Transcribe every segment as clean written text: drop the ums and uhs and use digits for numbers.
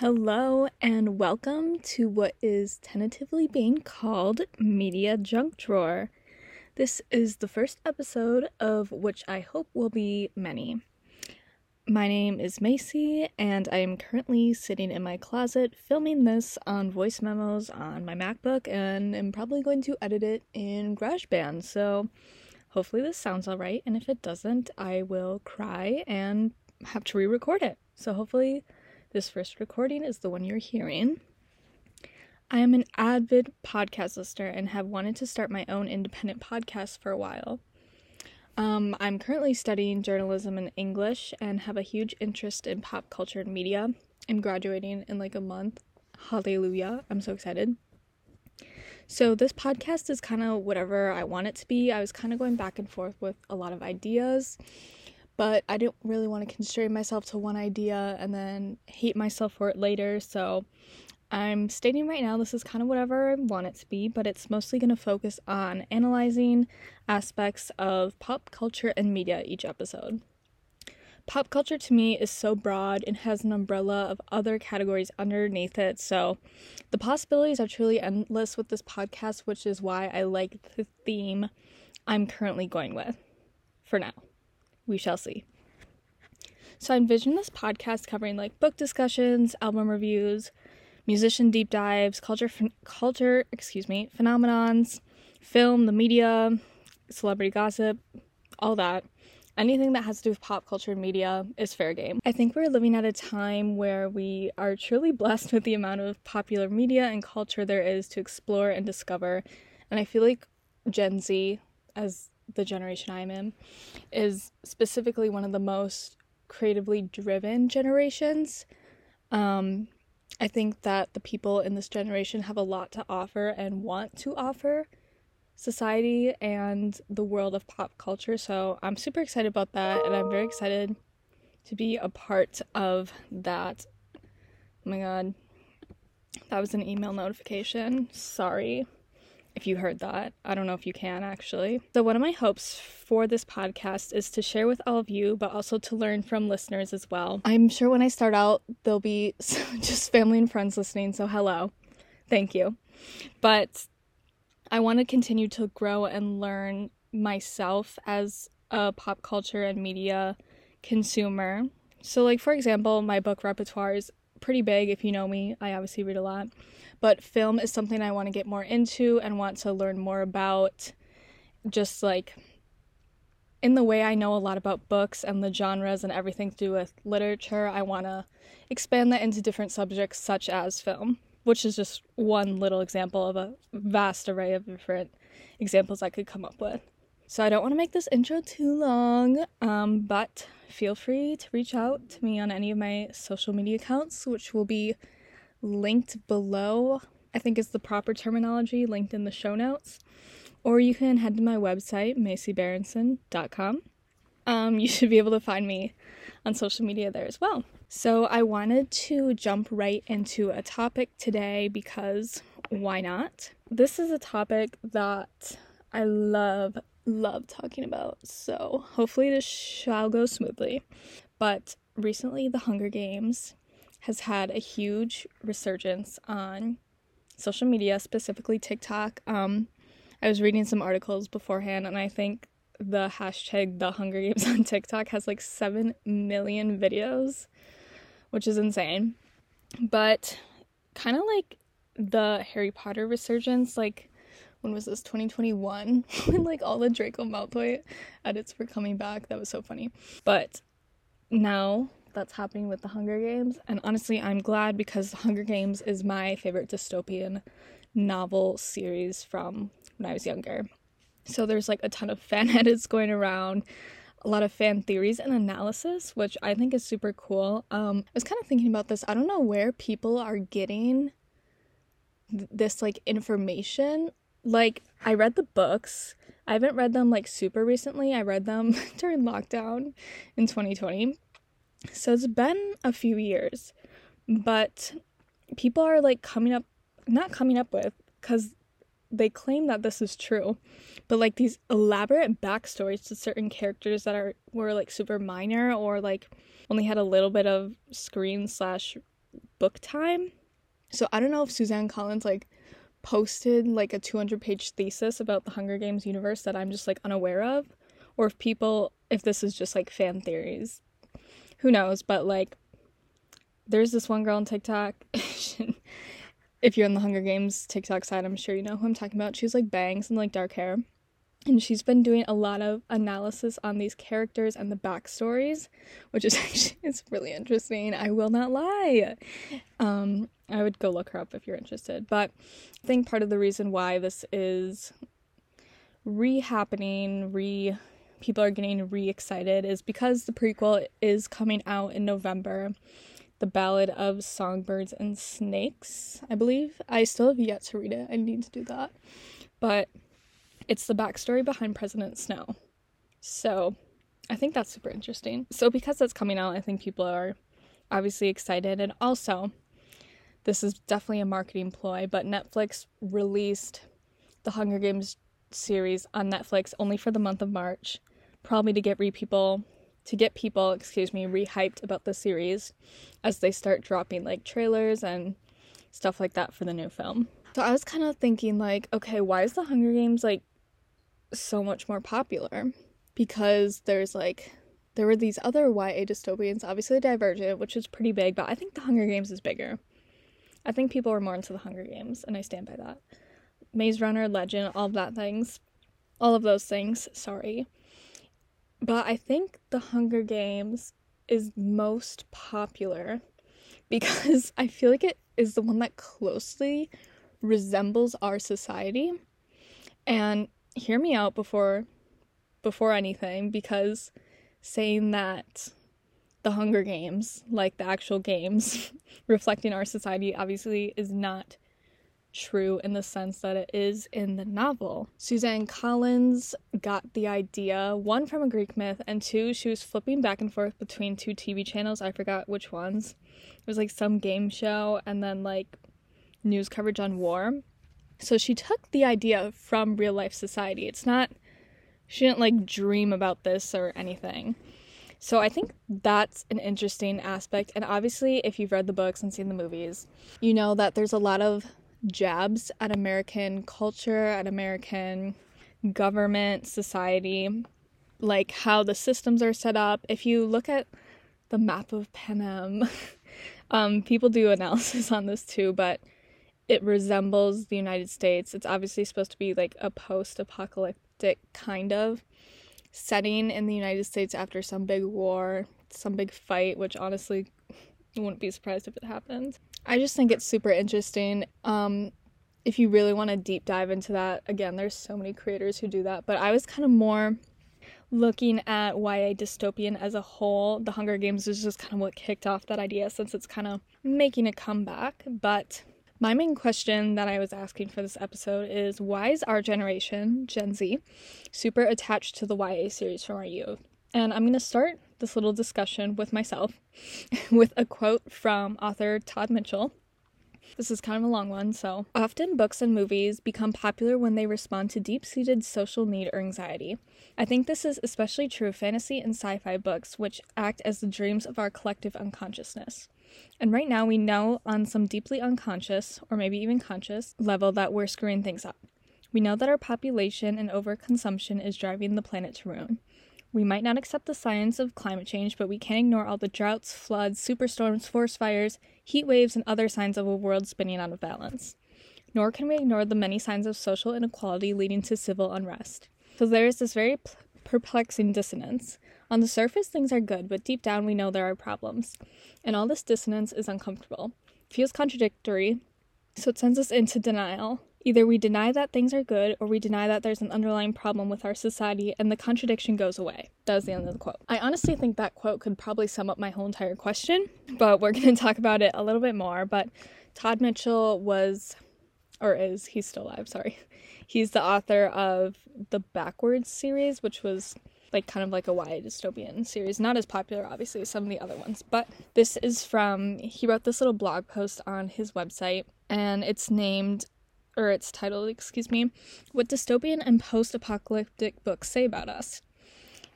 Hello and welcome to what is tentatively being called Media Junk Drawer. This is the first episode of which I hope will be many. My name is Macy and I am currently sitting in my closet filming this on voice memos on my MacBook, and I'm probably going to edit it in GarageBand, so hopefully this sounds alright, and if it doesn't I will cry and have to re-record it. So hopefully this first recording is the one you're hearing. I am an avid podcast listener and have wanted to start my own independent podcast for a while. I'm currently studying journalism and English and have a huge interest in pop culture and media. I'm graduating in like a month. Hallelujah. I'm so excited. So this podcast is kind of whatever I want it to be. I was kind of going back and forth with a lot of ideas, but I didn't really want to constrain myself to one idea and then hate myself for it later. So I'm stating right now this is kind of whatever I want it to be, but it's mostly going to focus on analyzing aspects of pop culture and media each episode. Pop culture to me is so broad and has an umbrella of other categories underneath it, so the possibilities are truly endless with this podcast, which is why I like the theme I'm currently going with for now. We shall see. So I envision this podcast covering like book discussions, album reviews, musician deep dives, culture, phenomenons, film, the media, celebrity gossip, all that. Anything that has to do with pop culture and media is fair game. I think we're living at a time where we are truly blessed with the amount of popular media and culture there is to explore and discover. And I feel like Gen Z, as the generation I'm in, is specifically one of the most creatively driven generations. I think that the people in this generation have a lot to offer and want to offer society and the world of pop culture, so I'm super excited about that, and I'm very excited to be a part of that. Oh my god, that was an email notification. Sorry if you heard that. I don't know if you can actually. So one of my hopes for this podcast is to share with all of you, but also to learn from listeners as well. I'm sure when I start out, there'll be just family and friends listening, so hello. Thank you. But I want to continue to grow and learn myself as a pop culture and media consumer. So like, for example, my book repertoire is pretty big. If you know me, I obviously read a lot, but film is something I want to get more into and want to learn more about, just like in the way I know a lot about books and the genres and everything to do with literature. I want to expand that into different subjects such as film, which is just one little example of a vast array of different examples I could come up with. So I don't want to make this intro too long, but feel free to reach out to me on any of my social media accounts, which will be linked below, I think is the proper terminology, linked in the show notes. Or you can head to my website, macyberendsen.com. You should be able to find me on social media there as well. So I wanted to jump right into a topic today because why not? This is a topic that I love talking about, so hopefully this shall go smoothly. But recently The Hunger Games has had a huge resurgence on social media, specifically TikTok. I was reading some articles beforehand, and I think the hashtag The Hunger Games on TikTok has like 7 million videos, which is insane. But kind of like the Harry Potter resurgence, like when was this, 2021, when like all the Draco Malfoy edits were coming back. That was so funny. But now that's happening with The Hunger Games, and honestly I'm glad, because The Hunger Games is my favorite dystopian novel series from when I was younger. So there's like a ton of fan edits going around, a lot of fan theories and analysis, which I think is super cool. I was kind of thinking about this. I don't know where people are getting this like information. Like, I read the books. I haven't read them like super recently. I read them during lockdown in 2020. So it's been a few years. But people are like not coming up with, because they claim that this is true, but like these elaborate backstories to certain characters that were like super minor or like only had a little bit of screen / book time. So I don't know if Suzanne Collins, posted, a 200-page thesis about the Hunger Games universe that I'm just, unaware of, or if this is just, fan theories. Who knows, but, there's this one girl on TikTok, if you're on the Hunger Games TikTok side, I'm sure you know who I'm talking about. She has, bangs and, dark hair, and she's been doing a lot of analysis on these characters and the backstories, which is actually, it's really interesting. I will not lie. I would go look her up if you're interested. But I think part of the reason why this is people are getting re-excited is because the prequel is coming out in November, The Ballad of Songbirds and Snakes, I believe. I still have yet to read it. I need to do that. But it's the backstory behind President Snow. So I think that's super interesting. So because that's coming out, I think people are obviously excited. And also, this is definitely a marketing ploy, but Netflix released the Hunger Games series on Netflix only for the month of March, probably to get people re-hyped about the series as they start dropping, trailers and stuff like that for the new film. So I was kind of thinking, okay, why is the Hunger Games, so much more popular? Because there's, there were these other YA dystopians, obviously Divergent, which is pretty big, but I think the Hunger Games is bigger. I think people were more into the Hunger Games, and I stand by that. Maze Runner, Legend, all of those things. But I think the Hunger Games is most popular because I feel like it is the one that closely resembles our society. And hear me out before anything, because saying that the Hunger Games, the actual games, reflecting our society obviously is not true in the sense that it is in the novel. Suzanne Collins got the idea, one, from a Greek myth, and two, she was flipping back and forth between two TV channels. I forgot which ones. It was some game show and then news coverage on war. So she took the idea from real life society. She didn't dream about this or anything. So I think that's an interesting aspect. And obviously, if you've read the books and seen the movies, you know that there's a lot of jabs at American culture, at American government, society, how the systems are set up. If you look at the map of Panem, people do analysis on this too, but it resembles the United States. It's obviously supposed to be a post-apocalyptic kind of setting in the United States after some big war, some big fight, which honestly wouldn't be surprised if it happened. I just think it's super interesting. If you really want to deep dive into that, again, there's so many creators who do that, but I was kind of more looking at YA dystopian as a whole. The Hunger Games is just kind of what kicked off that idea, since it's kind of making a comeback. But my main question that I was asking for this episode is, why is our generation, Gen Z, super attached to the YA series from our youth? And I'm going to start this little discussion with myself with a quote from author Todd Mitchell. This is kind of a long one, so. Often books and movies become popular when they respond to deep-seated social need or anxiety. I think this is especially true of fantasy and sci-fi books, which act as the dreams of our collective unconsciousness. And right now we know on some deeply unconscious, or maybe even conscious, level that we're screwing things up. We know that our population and overconsumption is driving the planet to ruin. We might not accept the science of climate change, but we can't ignore all the droughts, floods, superstorms, forest fires, heat waves, and other signs of a world spinning out of balance. Nor can we ignore the many signs of social inequality leading to civil unrest. So there is this very perplexing dissonance. On the surface, things are good, but deep down we know there are problems. And all this dissonance is uncomfortable. It feels contradictory, so it sends us into denial. Either we deny that things are good, or we deny that there's an underlying problem with our society, and the contradiction goes away. That was the end of the quote. I honestly think that quote could probably sum up my whole entire question, but we're going to talk about it a little bit more. But Todd Mitchell he's still alive, sorry. He's the author of The Backwards series, which was kind of a YA dystopian series. Not as popular, obviously, as some of the other ones. But this is he wrote this little blog post on his website, and it's titled, What Dystopian and Post-Apocalyptic Books Say About Us.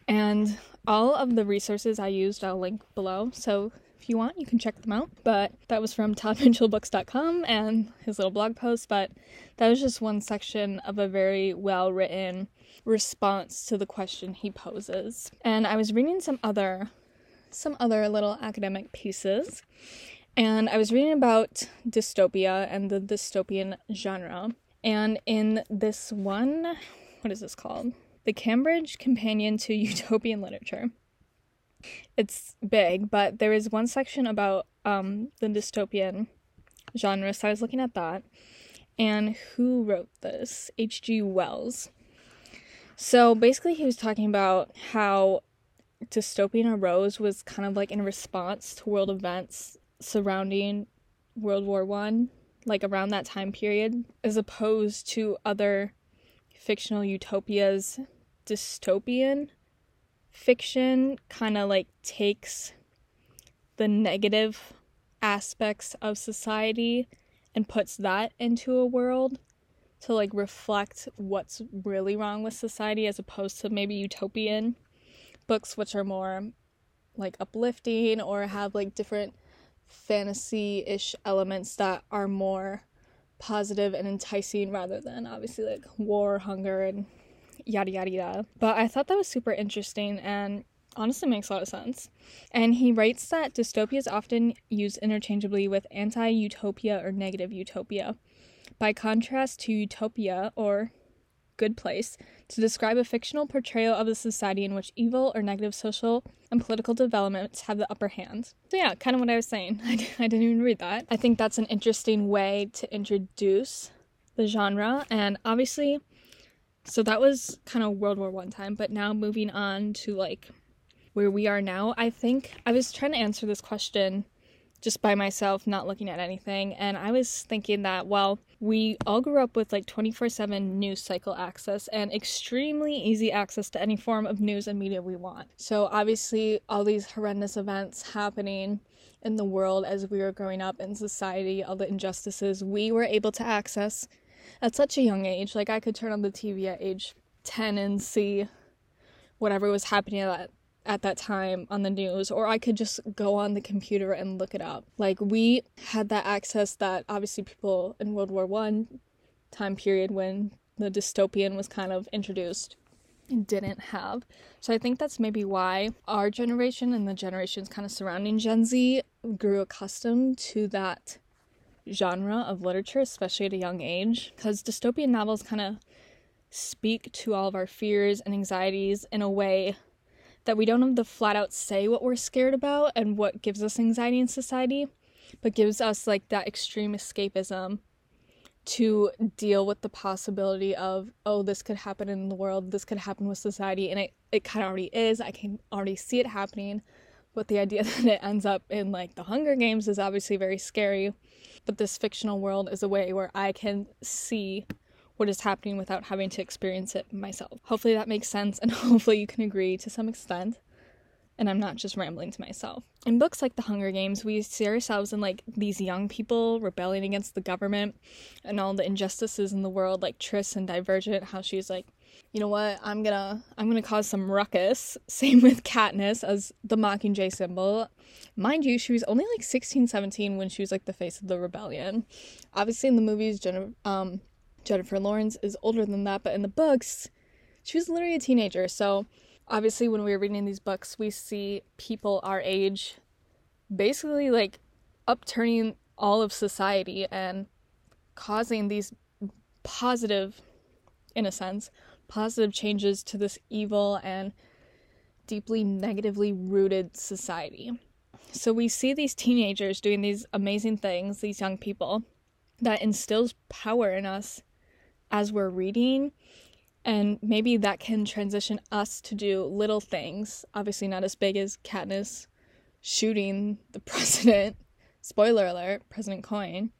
And all of the resources I used, I'll link below. So If you want, you can check them out. But that was from todvincialbooks.com and his little blog post. But that was just one section of a very well-written response to the question he poses. And I was reading some other little academic pieces. And I was reading about dystopia and the dystopian genre. And in this one, what is this called? The Cambridge Companion to Utopian Literature. It's big, but there is one section about the dystopian genre, so I was looking at that. And who wrote this? H.G. Wells. So basically he was talking about how dystopian arose was kind of like in response to world events surrounding World War I, like around that time period, as opposed to other fictional utopias. Dystopian fiction kind of like takes the negative aspects of society and puts that into a world to like reflect what's really wrong with society, as opposed to maybe utopian books, which are more like uplifting or have like different fantasy-ish elements that are more positive and enticing, rather than obviously like war, hunger, and yada yada yada. But I thought that was super interesting and honestly makes a lot of sense. And he writes that dystopia is often used interchangeably with anti-utopia or negative utopia. By contrast to utopia, or good place, to describe a fictional portrayal of a society in which evil or negative social and political developments have the upper hand. So yeah, kind of what I was saying. I didn't even read that. I think that's an interesting way to introduce the genre. And obviously, so that was kind of World War I time, but now moving on to like where we are now, I think I was trying to answer this question just by myself, not looking at anything. And I was thinking that, well, we all grew up with like 24/7 news cycle access and extremely easy access to any form of news and media we want. So obviously all these horrendous events happening in the world as we were growing up in society, all the injustices we were able to access at such a young age. Like I could turn on the TV at age 10 and see whatever was happening at that time on the news, or I could just go on the computer and look it up. Like we had that access that obviously people in World War I time period, when the dystopian was kind of introduced, didn't have. So I think that's maybe why our generation and the generations kind of surrounding Gen Z grew accustomed to that genre of literature, especially at a young age, because dystopian novels kind of speak to all of our fears and anxieties in a way that we don't have to flat out say what we're scared about and what gives us anxiety in society, but gives us like that extreme escapism to deal with the possibility of, oh, this could happen in the world, this could happen with society, and it kind of already is. I can already see it happening, but the idea that it ends up in like The Hunger Games is obviously very scary, but this fictional world is a way where I can see what is happening without having to experience it myself. Hopefully that makes sense, and hopefully you can agree to some extent, and I'm not just rambling to myself. In books like The Hunger Games, we see ourselves in like these young people rebelling against the government and all the injustices in the world, like Triss and Divergent, how she's like, you know what, I'm gonna cause some ruckus. Same with Katniss as the Mockingjay symbol. Mind you, she was only like 16, 17 when she was like the face of the rebellion. Obviously in the movies, Jennifer Lawrence is older than that, but in the books, she was literally a teenager. So obviously when we were reading these books, we see people our age basically like upturning all of society and causing these positive, in a sense, positive changes to this evil and deeply negatively rooted society. So we see these teenagers doing these amazing things, these young people, that instills power in us as we're reading, and maybe that can transition us to do little things, obviously not as big as Katniss shooting the president, spoiler alert, President Coin,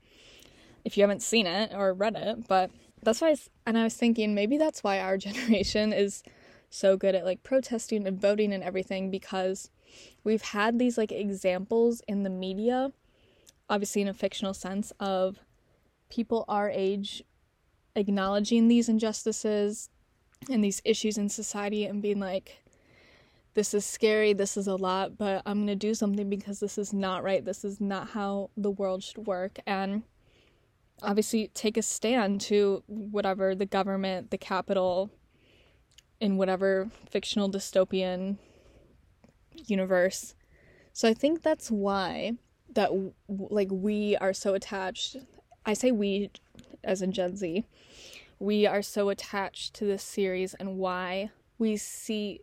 if you haven't seen it or read it. But that's why I was thinking maybe that's why our generation is so good at like protesting and voting and everything, because we've had these like examples in the media, obviously in a fictional sense, of people our age acknowledging these injustices and these issues in society and being like, this is scary, this is a lot, but I'm going to do something because this is not right. This is not how the world should work. And obviously take a stand to whatever the government, the capital, in whatever fictional dystopian universe. So I think that's why that, like, we are so attached. I say we as in Gen Z. We are so attached to this series, and why we keep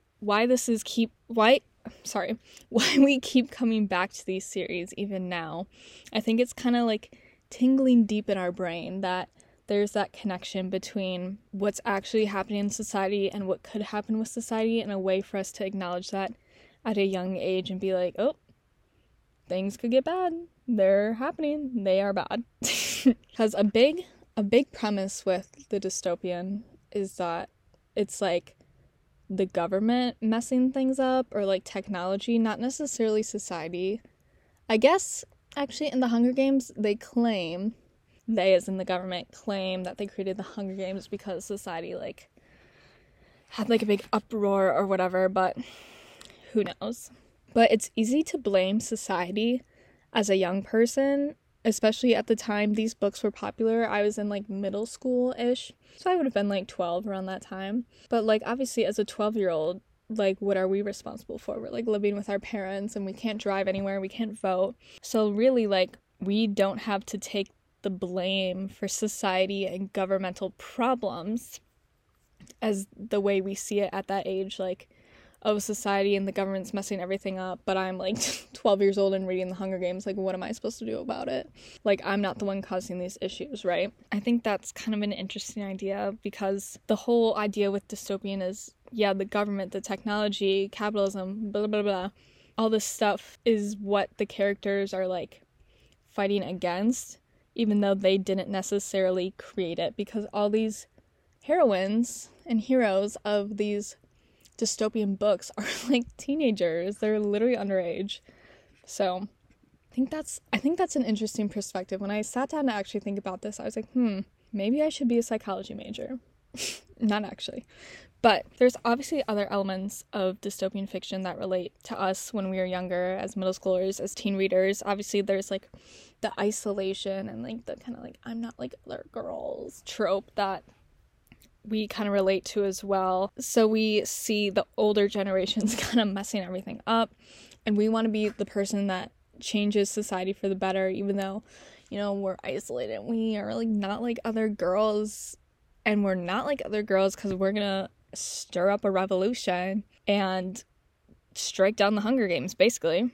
coming back to these series even now. I think it's kind of like tingling deep in our brain that there's that connection between what's actually happening in society and what could happen with society, and a way for us to acknowledge that at a young age and be like, oh, things could get bad. They're happening. They are bad. Because a big premise with the dystopian is that it's like the government messing things up, or like technology, not necessarily society. I guess actually in the Hunger Games, the government claim that they created the Hunger Games because society like had like a big uproar or whatever, but who knows. But it's easy to blame society as a young person, especially at the time these books were popular. I was in like middle school-ish, so I would have been like 12 around that time. But like obviously as a 12-year-old, like what are we responsible for? We're like living with our parents and we can't drive anywhere, we can't vote. So really like we don't have to take the blame for society and governmental problems as the way we see it at that age, like, oh, society and the government's messing everything up, but I'm like 12 years old and reading The Hunger Games, like what am I supposed to do about it? Like I'm not the one causing these issues, right? I think that's kind of an interesting idea, because the whole idea with dystopian is, yeah, the government, the technology, capitalism, blah, blah, blah, all this stuff is what the characters are like fighting against, even though they didn't necessarily create it, because all these heroines and heroes of these dystopian books are like teenagers. They're literally underage. So I think that's an interesting perspective. When I sat down to actually think about this, I was like, maybe I should be a psychology major. Not actually. But there's obviously other elements of dystopian fiction that relate to us when we are younger, as middle schoolers, as teen readers. Obviously there's like the isolation and like the kind of like I'm not like other girls trope that we kind of relate to as well. So we see the older generations kind of messing everything up, and we want to be the person that changes society for the better, even though, you know, we're isolated, we are like not like other girls, and we're not like other girls because we're gonna stir up a revolution and strike down the Hunger Games, basically.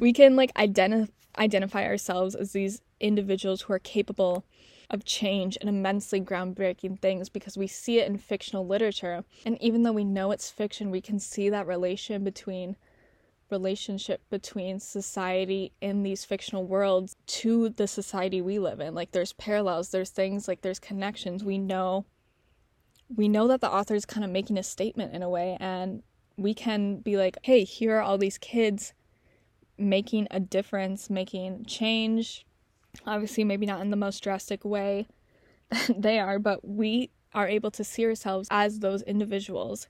We can like identify ourselves as these individuals who are capable of change and immensely groundbreaking things because we see it in fictional literature. And even though we know it's fiction, we can see that relationship between society in these fictional worlds to the society we live in. Like there's parallels, there's things, like there's connections. We know that the author's kind of making a statement in a way, and we can be like, hey, here are all these kids making a difference, making change. Obviously, maybe not in the most drastic way they are, but we are able to see ourselves as those individuals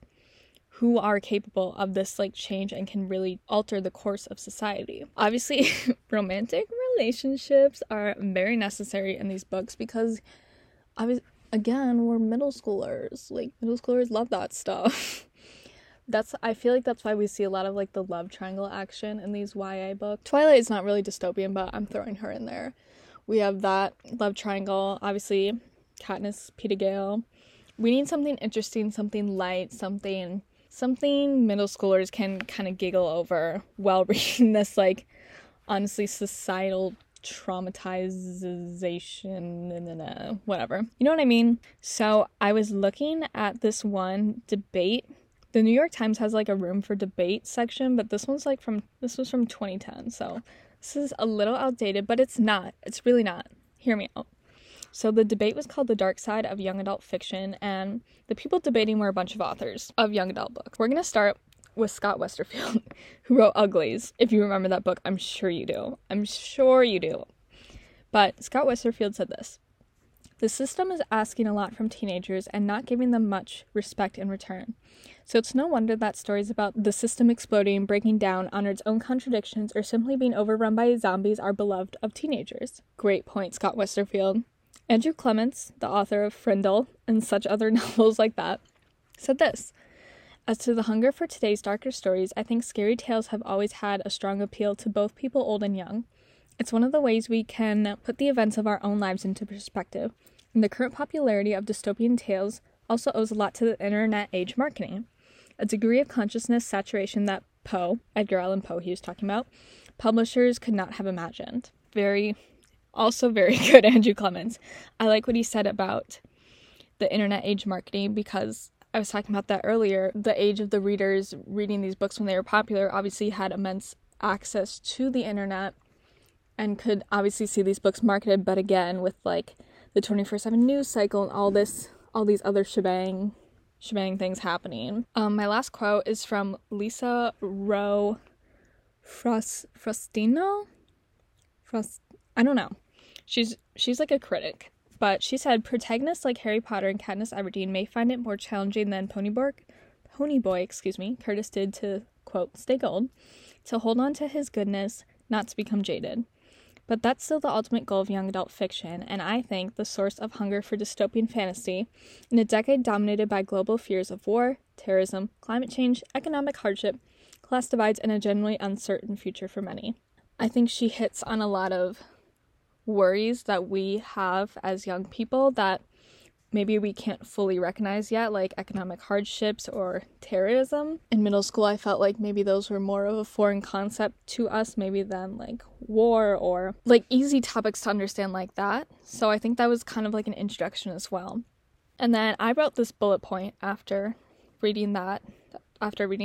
who are capable of this like change and can really alter the course of society. Obviously, romantic relationships are very necessary in these books because, again, we're middle schoolers. Like, middle schoolers love that stuff. I feel like that's why we see a lot of like the love triangle action in these YA books. Twilight is not really dystopian, but I'm throwing her in there. We have that love triangle, obviously, Katniss, Peeta Gale. We need something interesting, something light, something middle schoolers can kind of giggle over while reading this like honestly societal traumatization, whatever. You know what I mean? So I was looking at this one debate. The New York Times has like a room for debate section, but this was from 2010, so this is a little outdated, but it's not. It's really not. Hear me out. So the debate was called The Dark Side of Young Adult Fiction, and the people debating were a bunch of authors of young adult books. We're gonna start with Scott Westerfeld, who wrote Uglies. If you remember that book, I'm sure you do. But Scott Westerfeld said this. The system is asking a lot from teenagers and not giving them much respect in return. So it's no wonder that stories about the system exploding, breaking down on its own contradictions, or simply being overrun by zombies are beloved of teenagers. Great point, Scott Westerfeld. Andrew Clements, the author of Frindle and such other novels like that, said this: "As to the hunger for today's darker stories, I think scary tales have always had a strong appeal to both people old and young. It's one of the ways we can put the events of our own lives into perspective, and the current popularity of dystopian tales also owes a lot to the internet age marketing. A degree of consciousness saturation that Poe, Edgar Allan Poe he was talking about, publishers could not have imagined." Also very good, Andrew Clements. I like what he said about the internet age marketing, because I was talking about that earlier. The age of the readers reading these books when they were popular obviously had immense access to the internet and could obviously see these books marketed, but again, with like the 24/7 news cycle and all these other shebang things happening. My last quote is from Lisa Rowe Frostino? I don't know. She's like a critic, but she said, "Protagonists like Harry Potter and Katniss Everdeen may find it more challenging than Ponyboy, Curtis did to, quote, stay gold, to hold on to his goodness, not to become jaded. But that's still the ultimate goal of young adult fiction, and I think the source of hunger for dystopian fantasy in a decade dominated by global fears of war, terrorism, climate change, economic hardship, class divides, and a generally uncertain future for many." I think she hits on a lot of worries that we have as young people that maybe we can't fully recognize yet, like economic hardships or terrorism. In middle school, I felt like maybe those were more of a foreign concept to us, maybe than like war or like easy topics to understand like that. So I think that was kind of like an introduction as well. And then I wrote this bullet point after reading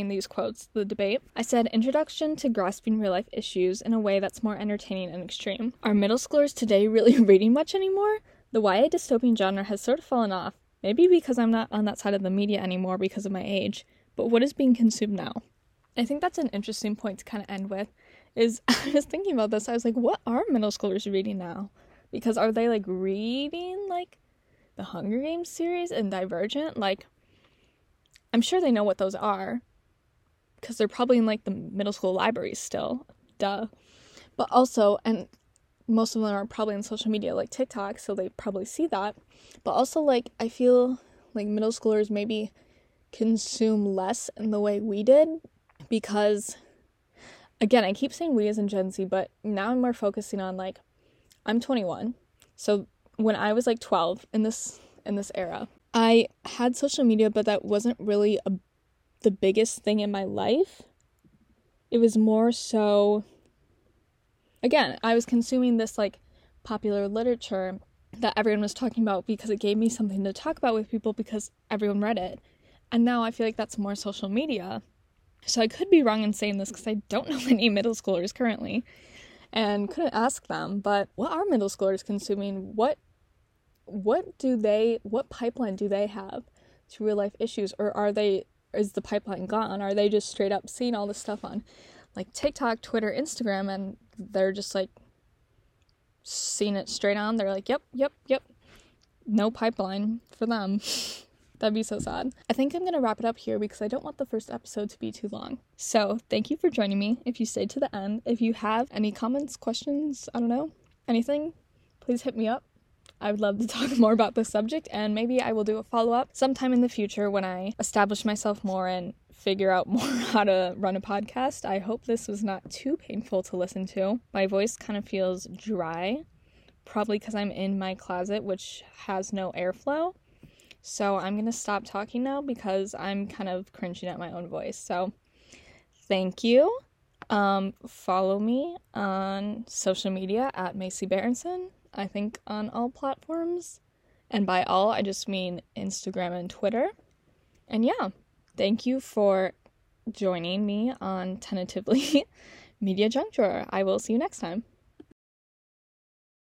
these quotes, the debate. I said, "Introduction to grasping real-life issues in a way that's more entertaining and extreme. Are middle schoolers today really reading much anymore? The YA dystopian genre has sort of fallen off, maybe because I'm not on that side of the media anymore because of my age, but what is being consumed now?" I think that's an interesting point to kind of end with, is I was thinking about this, I was like, what are middle schoolers reading now? Because are they, like, reading, like, the Hunger Games series and Divergent? Like, I'm sure they know what those are, because they're probably in, like, the middle school libraries still, duh. But also, and most of them are probably on social media like TikTok, so they probably see that. But also, like, I feel like middle schoolers maybe consume less in the way we did, because, again, I keep saying we as in Gen Z, but now I'm more focusing on, like, I'm 21. So when I was, like, 12 in this era, I had social media, but that wasn't really the biggest thing in my life. It was more so, again, I was consuming this, like, popular literature that everyone was talking about because it gave me something to talk about with people because everyone read it. And now I feel like that's more social media. So I could be wrong in saying this because I don't know any middle schoolers currently and couldn't ask them. But what are middle schoolers consuming? What pipeline do they have to real life issues? Or is the pipeline gone? Are they just straight up seeing all this stuff on, like, TikTok, Twitter, Instagram, and they're just, like, seeing it straight on? They're like, yep. No pipeline for them. That'd be so sad. I think I'm going to wrap it up here because I don't want the first episode to be too long. So thank you for joining me. If you stayed to the end, if you have any comments, questions, I don't know, anything, please hit me up. I would love to talk more about this subject, and maybe I will do a follow-up sometime in the future when I establish myself more and figure out more how to run a podcast. I hope this was not too painful to listen to. My voice kind of feels dry, probably because I'm in my closet, which has no airflow. So I'm going to stop talking now because I'm kind of cringing at my own voice. So thank you. Follow me on social media at Macy Berendsen. I think on all platforms, and by all I just mean Instagram and Twitter. And yeah, thank you for joining me on tentatively Media Junk Drawer. I will see you next time.